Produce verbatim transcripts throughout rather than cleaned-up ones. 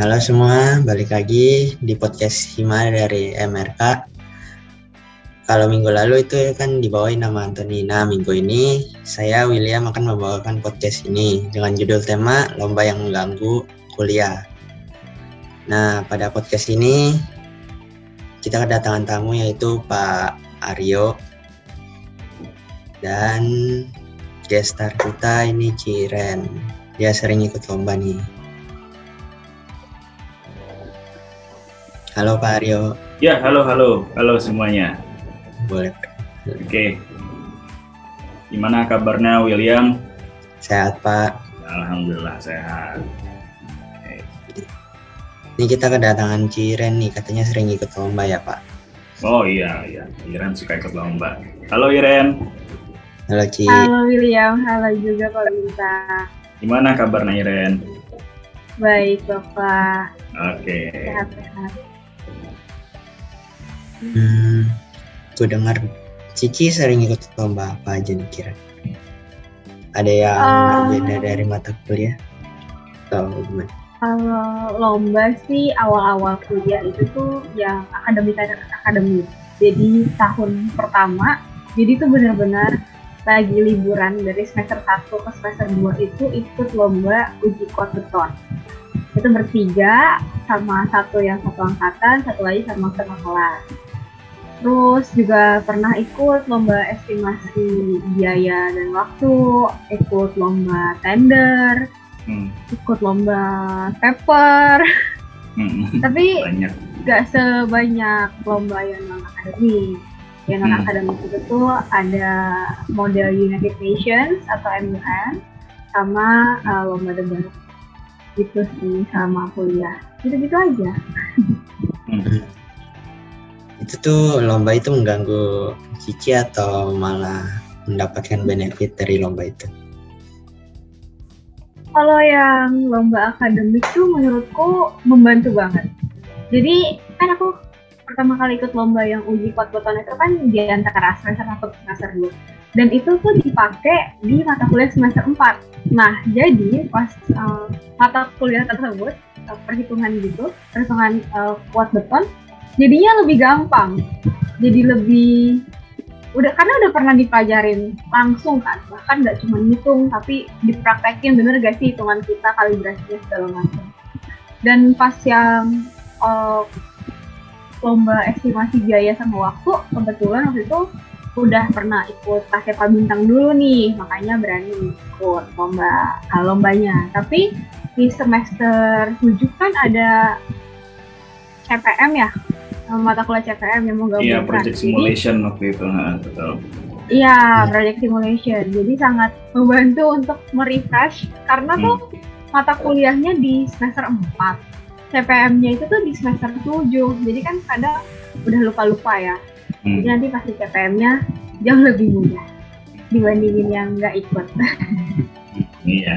Halo semua, balik lagi di podcast Hima dari M R K. Kalau minggu lalu itu kan dibawain nama Antoni. Nah, minggu ini saya William akan membawakan podcast ini dengan judul tema Lomba yang Mengganggu Kuliah. Nah, pada podcast ini kita kedatangan tamu yaitu Pak Aryo dan gestar kita ini Ciren. Dia sering ikut lomba nih. Halo Pak Aryo. Ya, halo, halo, halo semuanya. Boleh. Oke. Okay. Gimana kabarnya William? Sehat Pak. Alhamdulillah sehat. Okay. Ini kita kedatangan Ciren nih, katanya sering ikut lomba ya Pak. Oh iya, iya. Iren suka ikut lomba. Halo Iren. Halo Ci. Halo William, halo juga Pak Untar. Gimana kabarnya Iren? Baik Bapak. Oke. Okay. Sehat-sehat. Hmm, gue dengar Cici sering ikut lomba apa aja nih kira? Ada yang uh, beda dari mata kuliah? Atau gimana? Kalau lomba sih awal-awal kuliah itu tuh yang akademik akademik. Jadi tahun pertama, jadi tuh benar-benar lagi liburan dari semester satu ke semester dua itu ikut lomba uji kuat beton. Itu bertiga sama satu yang satu angkatan, satu lagi sama setengah kelas. Terus juga pernah ikut lomba estimasi biaya dan waktu, ikut lomba tender, hmm. ikut lomba paper, hmm. tapi banyak. Gak sebanyak lomba yang non-akademik. Yang non-akademik hmm. itu tuh ada model United Nations atau M U N, sama uh, lomba debat. Gitu sih sama kuliah, gitu-gitu aja. Hmm. Itu tuh lomba itu mengganggu Cici atau malah mendapatkan benefit dari lomba itu? Kalau yang lomba akademik tuh menurutku membantu banget. Jadi kan aku pertama kali ikut lomba yang uji kuat beton itu kan di antara semester satu semester dua. Dan itu tuh dipakai di mata kuliah semester empat. Nah, jadi pas uh, mata kuliah tersebut, uh, perhitungan gitu, perhitungan uh, kuat beton, jadinya lebih gampang, jadi lebih udah karena udah pernah dipelajarin langsung kan, bahkan nggak cuma ngitung tapi dipraktekin bener gak sih hitungan kita, kalibrasinya segala macam. Dan pas yang uh, lomba estimasi biaya sama waktu, kebetulan waktu itu udah pernah ikut K S K bintang dulu nih, makanya berani ikut lomba lombanya. Tapi di semester tujuh kan ada C P M ya, mata kuliah C P M yang mau gabungkan. Iya, project simulation waktu itu, nah, betul. Iya, ya. Project simulation. Jadi sangat membantu untuk merefresh karena hmm. tuh mata kuliahnya di semester empat, C P M-nya itu tuh di semester tujuh. Jadi kan kadang udah lupa-lupa ya. Hmm. Jadi nanti pasti C P M-nya jauh lebih mudah dibandingin yang nggak ikut. Iya.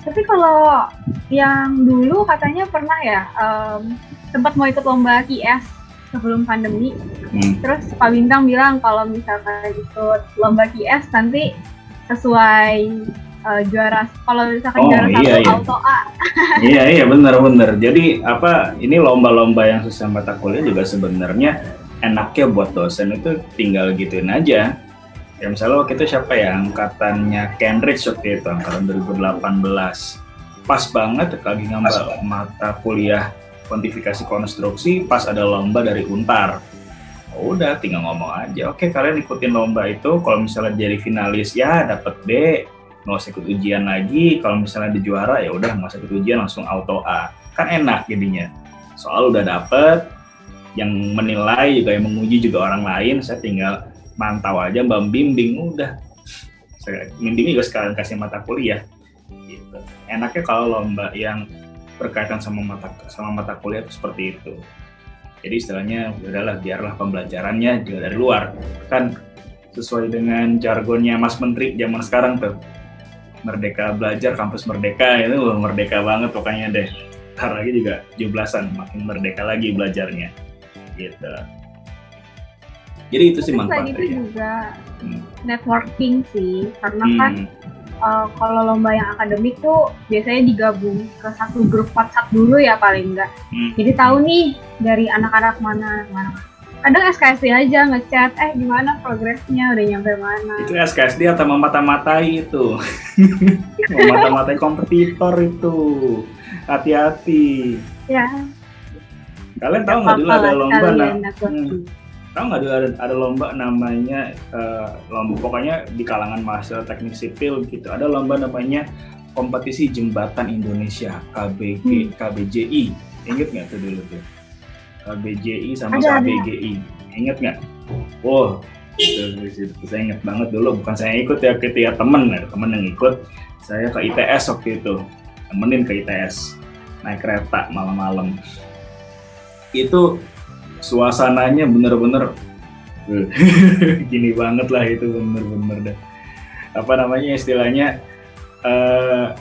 Tapi kalau yang dulu katanya pernah ya um, sempat mau ikut lomba Q S sebelum pandemi. hmm. Terus Pak Bintang bilang kalau misalkan ikut lomba Q S nanti sesuai uh, juara, kalau misalkan oh, juara satu iya, iya. auto A. Iya iya benar-benar. Jadi apa ini lomba-lomba yang susah mata kuliah juga sebenarnya enaknya buat dosen itu tinggal gituin aja. Ya misalnya waktu itu siapa ya, angkatannya Cambridge waktu itu, angkatan dua ribu delapan belas. Pas banget lagi ngambil mata kuliah kuantifikasi konstruksi, pas ada lomba dari Untar. Oh, udah tinggal ngomong aja, oke kalian ikutin lomba itu, kalau misalnya jadi finalis ya dapat B, nggak usah ikut ujian lagi, kalau misalnya di juara ya udah nggak usah ikut ujian langsung auto A. Kan enak jadinya, soal udah dapet, yang menilai juga yang menguji juga orang lain, saya tinggal mantau aja, mbak bimbing udah. Bimbing juga sekalian kasih mata kuliah. Gitu. Enaknya kalau lomba yang berkaitan sama mata sama mata kuliah itu seperti itu. Jadi istilahnya udahlah biarlah pembelajarannya juga dari luar. Kan sesuai dengan jargonnya Mas Menteri zaman sekarang tuh. Merdeka belajar, kampus merdeka, itu merdeka banget pokoknya deh. Ntar lagi juga tujuh belasan makin merdeka lagi belajarnya. Gitu. Jadi itu sih manfaatnya. Terus lagi itu juga networking sih, karena hmm. kan uh, kalau lomba yang akademik tuh biasanya digabung ke satu grup WhatsApp dulu ya paling enggak. Hmm. Jadi tahu nih dari anak-anak mana mana. Kadang S K S D aja ngechat, eh gimana progresnya, udah nyampe mana. Itu S K S D atau memata-matai itu. Memata-matai kompetitor itu. Hati-hati. Ya. Kalian tahu nggak dulu ada lomba nah, hmm, tahu nggak dulu ada, ada lomba namanya uh, lomba pokoknya di kalangan mahasiswa teknik sipil gitu, ada lomba namanya kompetisi jembatan Indonesia K B G I, hmm. K B J I, inget nggak tuh dulu tuh K B J I sama K B G I, inget nggak? Oh, itu, itu, itu saya inget banget dulu, bukan saya ikut ya, kita ya temen, ada temen yang ikut, saya ke I T S waktu itu, temenin ke I T S naik kereta malam-malam. Itu suasananya bener-bener gini banget lah, itu bener-bener dah apa namanya istilahnya uh,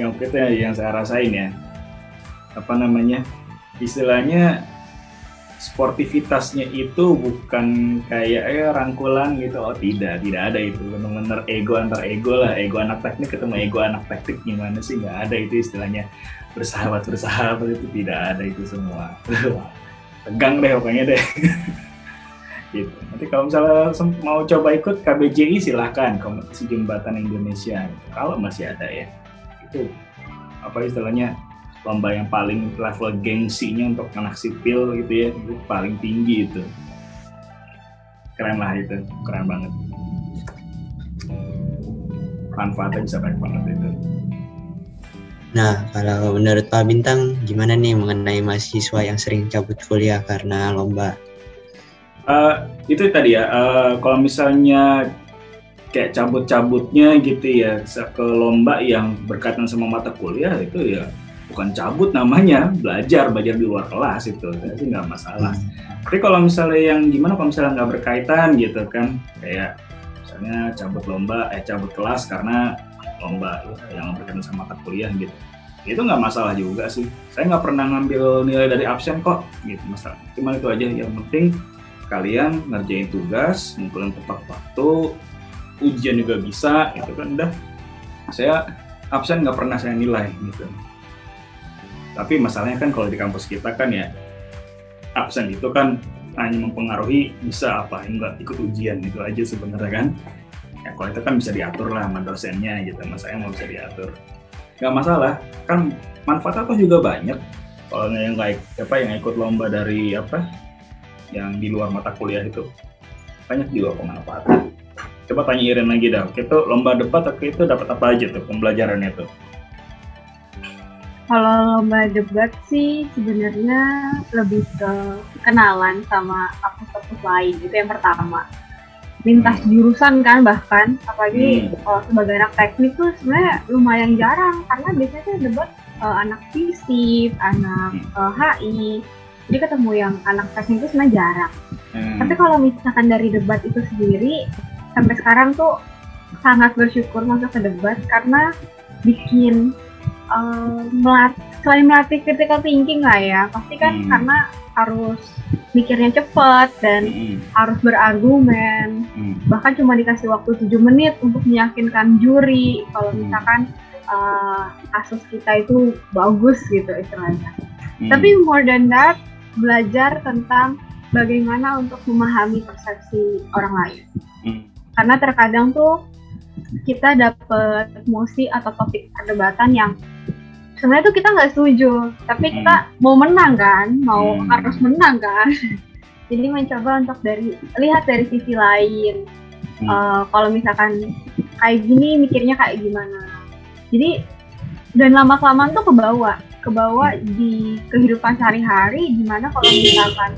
yang kita yang saya rasain ya apa namanya istilahnya sportivitasnya itu bukan kayak eh, rangkulan gitu, oh tidak tidak ada itu, bener-bener ego antar ego lah, ego anak teknik ketemu ego anak teknik gimana sih, nggak ada itu istilahnya bersahabat-bersahabat, itu tidak ada itu semua. Tegang deh pokoknya deh. Gitu. Nanti kalau misalnya mau coba ikut K B J I silahkan, kompetisi jembatan Indonesia. Kalau masih ada ya. Itu apa istilahnya lomba yang paling level gengsinya untuk anak sipil gitu ya, itu paling tinggi itu. Keren lah itu, keren banget. Manfaatnya bisa banyak banget itu. Nah, kalau menurut Pak Bintang, gimana nih mengenai mahasiswa yang sering cabut kuliah karena lomba? Uh, itu tadi ya, uh, kalau misalnya kayak cabut-cabutnya gitu ya, ke lomba yang berkaitan sama mata kuliah itu ya bukan cabut namanya, belajar, belajar di luar kelas itu, jadi nggak masalah. Hmm. Tapi kalau misalnya yang gimana, kalau misalnya nggak berkaitan gitu kan, kayak misalnya cabut lomba, eh cabut kelas karena lomba yang berkaitan sama mata kuliah gitu, itu nggak masalah juga sih. Saya nggak pernah ngambil nilai dari absen kok, gitu masalah. Cuma itu aja yang penting kalian ngerjain tugas, ngumpulin tepat waktu, ujian juga bisa, itu kan udah. Saya absen nggak pernah saya nilai gitu. Tapi masalahnya kan kalau di kampus kita kan ya absen itu kan hanya mempengaruhi bisa apa enggak ikut ujian itu aja sebenarnya kan. Ya, kalau itu kan bisa diatur lah sama dosennya gitu, mas saya mau bisa diatur, nggak masalah kan, manfaatnya tuh juga banyak. Kalau yang nggak apa yang ikut lomba dari apa yang di luar mata kuliah itu banyak juga pemanfaatan. Coba tanya Iren lagi dah, itu lomba debat itu dapat apa aja tuh pembelajarannya tuh? Kalau lomba debat sih sebenarnya lebih ke kenalan sama fakultas lain, itu yang pertama. Lintas jurusan kan, bahkan apalagi hmm. kalau sebagai anak teknik tuh sebenarnya lumayan jarang karena biasanya tuh debat uh, anak fisip, anak uh, H I, jadi ketemu yang anak teknik itu sebenarnya jarang. Hmm. Tapi kalau misalkan dari debat itu sendiri sampai sekarang tuh sangat bersyukur masuk ke debat karena bikin uh, melatih, selain melatih critical thinking lah ya, pasti kan hmm. karena harus mikirnya cepat dan mm. harus berargumen, mm. bahkan cuma dikasih waktu tujuh menit untuk meyakinkan juri kalau misalkan uh, kasus kita itu bagus gitu istilahnya. Mm. Tapi more than that, belajar tentang bagaimana untuk memahami persepsi orang lain. Mm. Karena terkadang tuh kita dapat mosi atau topik perdebatan yang sebenarnya tuh kita nggak setuju, tapi hmm. kita mau menang kan, mau hmm. harus menang kan. Jadi mencoba untuk dari lihat dari sisi lain. Hmm. Uh, kalau misalkan kayak gini mikirnya kayak gimana. Jadi dan lama kelamaan tuh kebawa, kebawa hmm. di kehidupan sehari-hari. Gimana kalau misalkan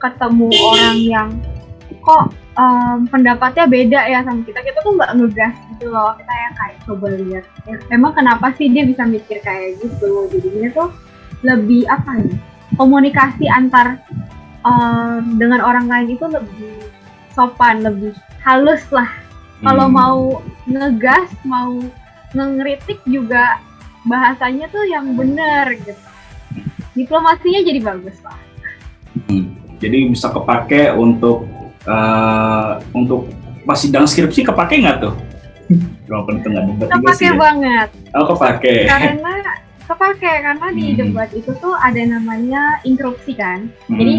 ketemu orang yang kok um, pendapatnya beda ya sama kita, kita tuh nggak ngegas gitu loh, kita ya kayak coba lihat emang kenapa sih dia bisa mikir kayak gitu. Jadinya tuh lebih apa nih, komunikasi antar um, dengan orang lain itu lebih sopan, lebih halus lah. Kalau hmm. mau ngegas, mau ngeritik juga bahasanya tuh yang bener gitu, diplomasinya jadi bagus lah. Hmm. Jadi bisa kepake untuk uh, untuk pas sidang skripsi, kepake nggak tuh Walaupun itu nggak debat juga sih. Kepake banget. Oh, kepake. Karena kepake karena hmm. di debat itu tuh ada namanya interupsi kan. Hmm. Jadi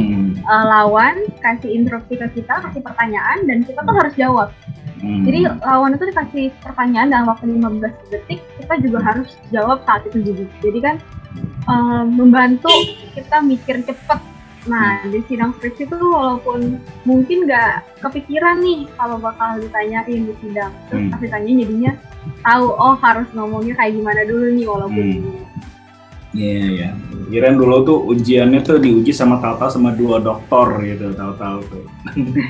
uh, lawan kasih interupsi ke kita, kasih pertanyaan dan kita tuh harus jawab. Hmm. Jadi lawan itu dikasih pertanyaan dalam waktu lima belas detik, kita juga harus jawab saat itu juga. Jadi kan uh, membantu kita mikir cepat. Nah, di sidang skripsi itu walaupun mungkin nggak kepikiran nih kalau bakal ditanyain di sidang, terus pas ditanya jadinya tahu, oh harus ngomongnya kayak gimana dulu nih walaupun hmm. Iya, iya. Iren dulu tuh ujiannya tuh diuji sama Tata sama dua doktor gitu, tahu-tahu tuh.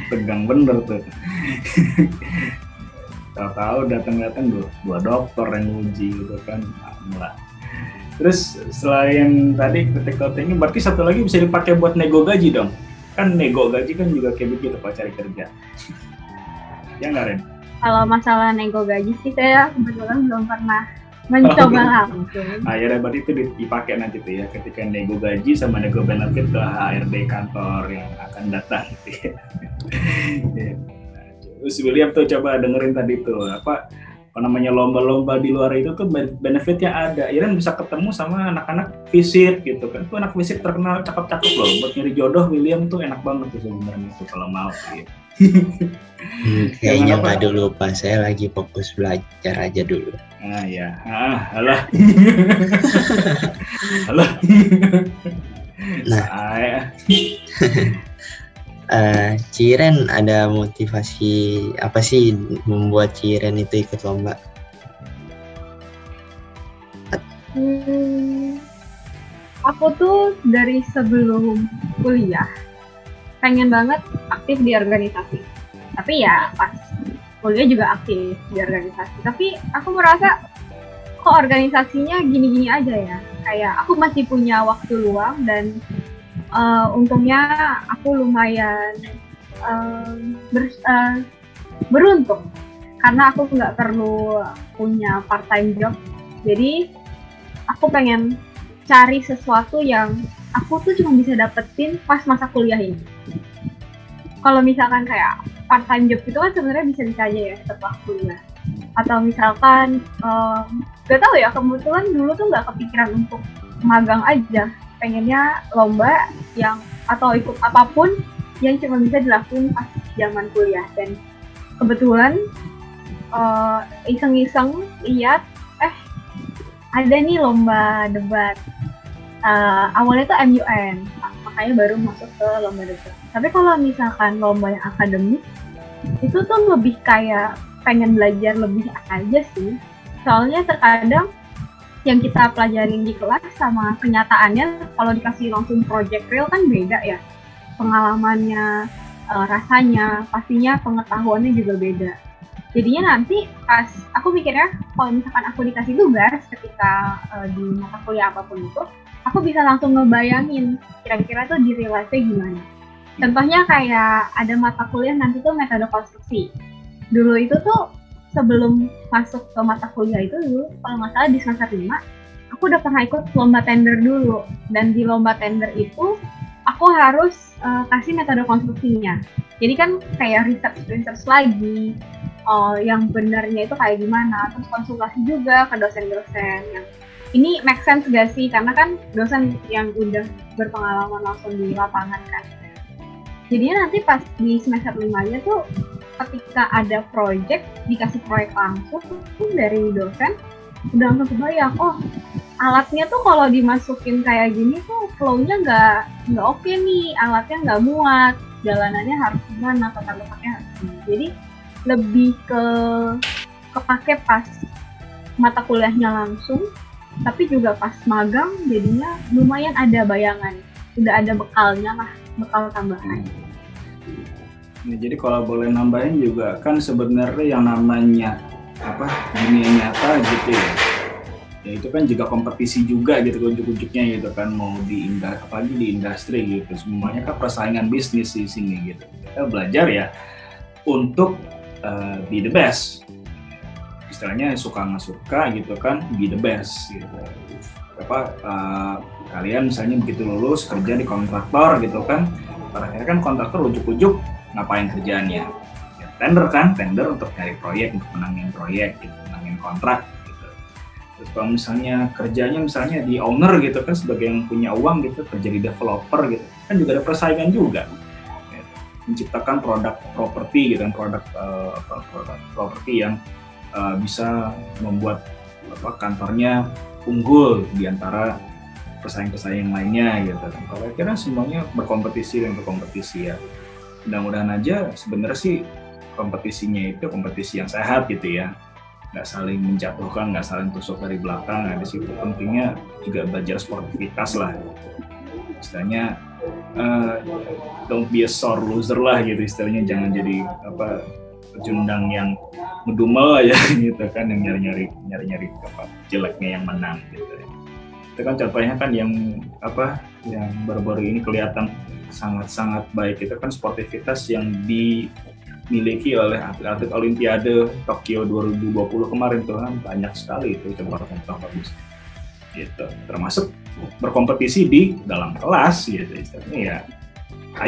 Tegang bener tuh. Tahu-tahu datang-datang dua, dua doktor yang uji gitu kan. Mulai. Terus selain tadi kritik-kritik ini, berarti satu lagi bisa dipakai buat nego gaji dong? Kan nego gaji kan juga kayak begitu kalau cari kerja. Ya nggak, Ren? Kalau masalah nego gaji sih saya kebetulan belum pernah mencoba langsung. Akhirnya berarti itu dipakai nanti tuh ya, ketika nego gaji sama nego benefit ke H R D kantor yang akan datang gitu ya. Terus William tuh coba dengerin tadi tuh, apa Kalau namanya lomba-lomba di luar itu tuh benefitnya ada. Iren bisa ketemu sama anak-anak fisip gitu kan. Itu anak fisip terkenal cakep-cakep loh. Buat nyari jodoh William tuh enak banget tuh sebenarnya tuh kalau mau gitu. Hmm, kayaknya Pak dulu Pak, saya lagi fokus belajar aja dulu. Ah ya, ah, alah. Alah. Nah, ah, Uh, Ciren ada motivasi apa sih membuat Ciren itu ikut lomba? Hmm, aku tuh dari sebelum kuliah pengen banget aktif di organisasi. Tapi ya pas kuliah juga aktif di organisasi. Tapi aku merasa kok organisasinya gini-gini aja ya. Kayak aku masih punya waktu luang dan Uh, untungnya aku lumayan uh, ber, uh, beruntung karena aku nggak perlu punya part-time job, jadi aku pengen cari sesuatu yang aku tuh cuma bisa dapetin pas masa kuliah ini. Kalau misalkan kayak part-time job itu kan sebenarnya bisa dicari ya setelah kuliah, atau misalkan nggak uh, tahu ya, kebetulan dulu tuh nggak kepikiran untuk magang aja. Pengennya lomba yang atau ikut apapun yang cuma bisa dilakukan pas zaman kuliah, dan kebetulan uh, iseng-iseng lihat eh ada nih lomba debat, uh, awalnya tuh M U N, makanya baru masuk ke lomba debat. Tapi kalau misalkan lomba yang akademik itu tuh lebih kayak pengen belajar lebih aja sih, soalnya terkadang yang kita pelajarin di kelas sama kenyataannya kalau dikasih langsung project real kan beda ya. Pengalamannya, uh, rasanya, pastinya pengetahuannya juga beda. Jadinya nanti pas aku mikirnya kalau misalkan aku dikasih tugas ketika uh, di mata kuliah apapun itu, aku bisa langsung ngebayangin kira-kira tuh di real life-nya gimana. Contohnya kayak ada mata kuliah nanti tuh metode konstruksi. Dulu itu tuh sebelum masuk ke mata kuliah itu dulu, kalau nggak salah di semester lima, aku udah pernah ikut lomba tender dulu. Dan di lomba tender itu, aku harus uh, kasih metode konstruksinya. Jadi kan kayak research-research lagi, uh, yang benernya itu kayak gimana. Terus konsultasi juga ke dosen-dosen yang ini make sense gak sih? Karena kan dosen yang udah berpengalaman langsung di lapangan kan. Jadinya nanti pas di semester lima-nya tuh, ketika ada project, dikasih proyek langsung dari dosen, udah langsung kebayang, oh alatnya tuh kalau dimasukin kayak gini tuh flow-nya nggak nggak oke nih, alatnya nggak muat, jalanannya harus gimana, tata letaknya harus gimana. Jadi lebih ke kepake pas mata kuliahnya langsung, tapi juga pas magang jadinya lumayan ada bayangan, udah ada bekalnya lah, bekal tambahan. Nah, jadi kalau boleh nambahin juga kan sebenarnya yang namanya apa dunia nyata gitu ya, ya itu kan juga kompetisi juga gitu ujuk-ujuknya gitu kan, mau di industri, apalagi di industri gitu, semuanya kan persaingan bisnis di sini gitu. Kita belajar ya untuk uh, be the best, istilahnya suka nggak suka gitu kan, be the best gitu. Apa uh, kalian misalnya begitu lulus kerja di kontraktor gitu kan, terakhir kan kontraktor ujuk-ujuk ngapain kerjaannya, ya tender kan, tender untuk cari proyek, untuk menangin proyek, gitu, menangin kontrak gitu. Terus kalau misalnya kerjanya misalnya di owner gitu kan, sebagai yang punya uang gitu, kerja di developer gitu, kan juga ada persaingan juga. Gitu. Menciptakan produk properti gitu, produk uh, properti yang uh, bisa membuat apa, kantornya unggul di antara pesaing-pesaing lainnya gitu. Kalau akhirnya semuanya berkompetisi dan berkompetisi ya. Mudah-mudahan aja sebenarnya sih kompetisinya itu kompetisi yang sehat gitu ya. Nggak saling menjatuhkan, nggak saling tusuk dari belakang. Nah, di situ pentingnya juga belajar sportivitas lah. Istilahnya uh, don't be a sore loser lah gitu. Istilahnya jangan jadi apa pecundang yang ngedumel ya gitu kan, yang nyari-nyari nyari-nyari apa jeleknya yang menang gitu. Itu kan contohnya kan yang apa yang baru-baru ini kelihatan sangat-sangat baik, itu kan sportivitas yang dimiliki oleh atlet-atlet Olimpiade Tokyo dua ribu dua puluh kemarin tuh kan banyak sekali itu contoh-contoh bagus gitu, termasuk berkompetisi di dalam kelas gitu. Istilahnya ya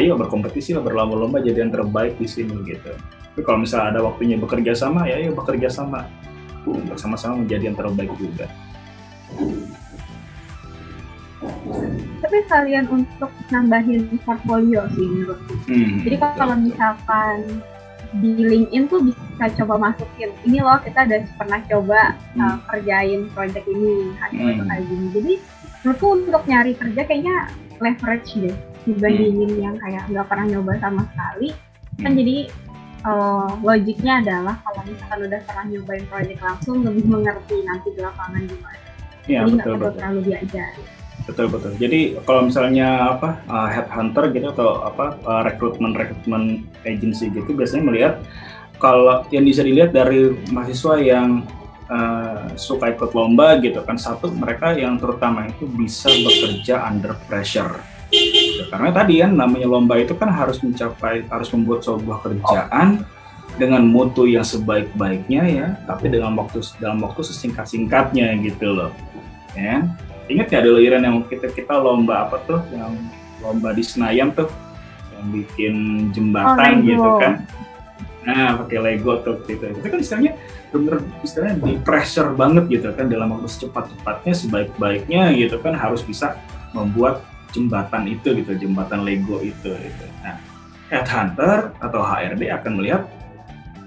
ayo berkompetisi lah, berlomba-lomba jadi yang terbaik di sini gitu. Tapi kalau misalnya ada waktunya bekerja sama ya ayo bekerja sama untuk sama-sama menjadi yang terbaik juga. Tapi kalian untuk nambahin portfolio sih menurutku. Hmm, Jadi kalau betul. Misalkan di LinkedIn tuh bisa coba masukin, ini loh kita udah pernah coba hmm. uh, kerjain project ini, hasilnya kayak gini. Jadi menurutku untuk nyari kerja kayaknya leverage deh dibandingin hmm. yang kayak nggak pernah nyoba sama sekali. Hmm. Kan jadi uh, logiknya adalah kalau misalkan udah pernah nyobain project langsung lebih mengerti nanti di lapangan gimana. Ya, jadi nggak perlu terlalu diajar. Betul betul. Jadi kalau misalnya apa uh, headhunter gitu atau apa uh, rekrutmen rekrutmen agency gitu biasanya melihat kalau yang bisa dilihat dari mahasiswa yang uh, suka ikut lomba gitu kan, satu mereka yang terutama itu bisa bekerja under pressure. Ya, karena tadi kan namanya lomba itu kan harus mencapai harus membuat sebuah kerjaan dengan mutu yang sebaik-baiknya ya, tapi dengan waktu dalam waktu sesingkat-singkatnya gitu loh. Ya. Ingat ya dulu Iren yang kita kita lomba apa tuh yang lomba di Senayan tuh yang bikin jembatan oh, gitu kan, nah pakai Lego tuh gitu. Itu kan istilahnya bener istilahnya di pressure banget gitu kan, dalam waktu secepat-cepatnya sebaik-baiknya gitu kan harus bisa membuat jembatan itu gitu, jembatan Lego itu gitu. Nah headhunter atau H R D akan melihat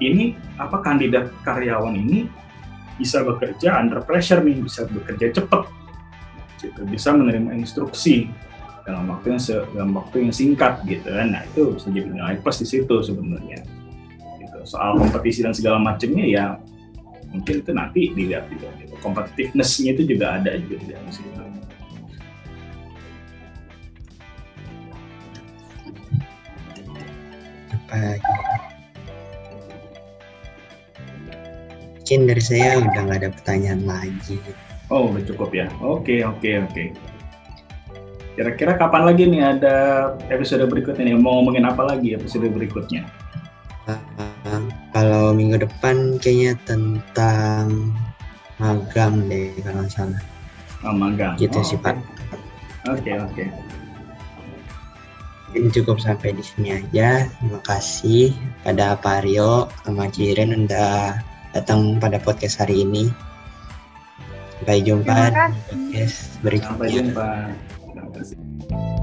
ini apa kandidat karyawan ini bisa bekerja under pressure nih, bisa bekerja cepat. Gitu, bisa menerima instruksi dalam waktu yang se- dalam waktu yang singkat gitu kan. Nah itu bisa jadi nilai plus di situ sebenarnya gitu. Soal kompetisi dan segala macamnya ya mungkin itu nanti dilihat juga gitu. Competitiveness-nya itu juga ada juga di situ. Mungkin dari saya udah nggak ada pertanyaan lagi. Oh, udah cukup ya. Oke, oke, oke. Kira-kira kapan lagi nih ada episode berikutnya nih? Mau ngomongin apa lagi episode berikutnya? Uh, uh, kalau minggu depan kayaknya tentang magang deh kalau nggak salah. Oh, magang. Gitu oh, sih, Pak. Oke, oke. Ini cukup sampai di sini aja. Terima kasih pada Pak Aryo sama Ciren udah datang pada podcast hari ini. Sampai jumpa. Terima kasih. Yes, berikutnya. Sampai jumpa. Terima kasih.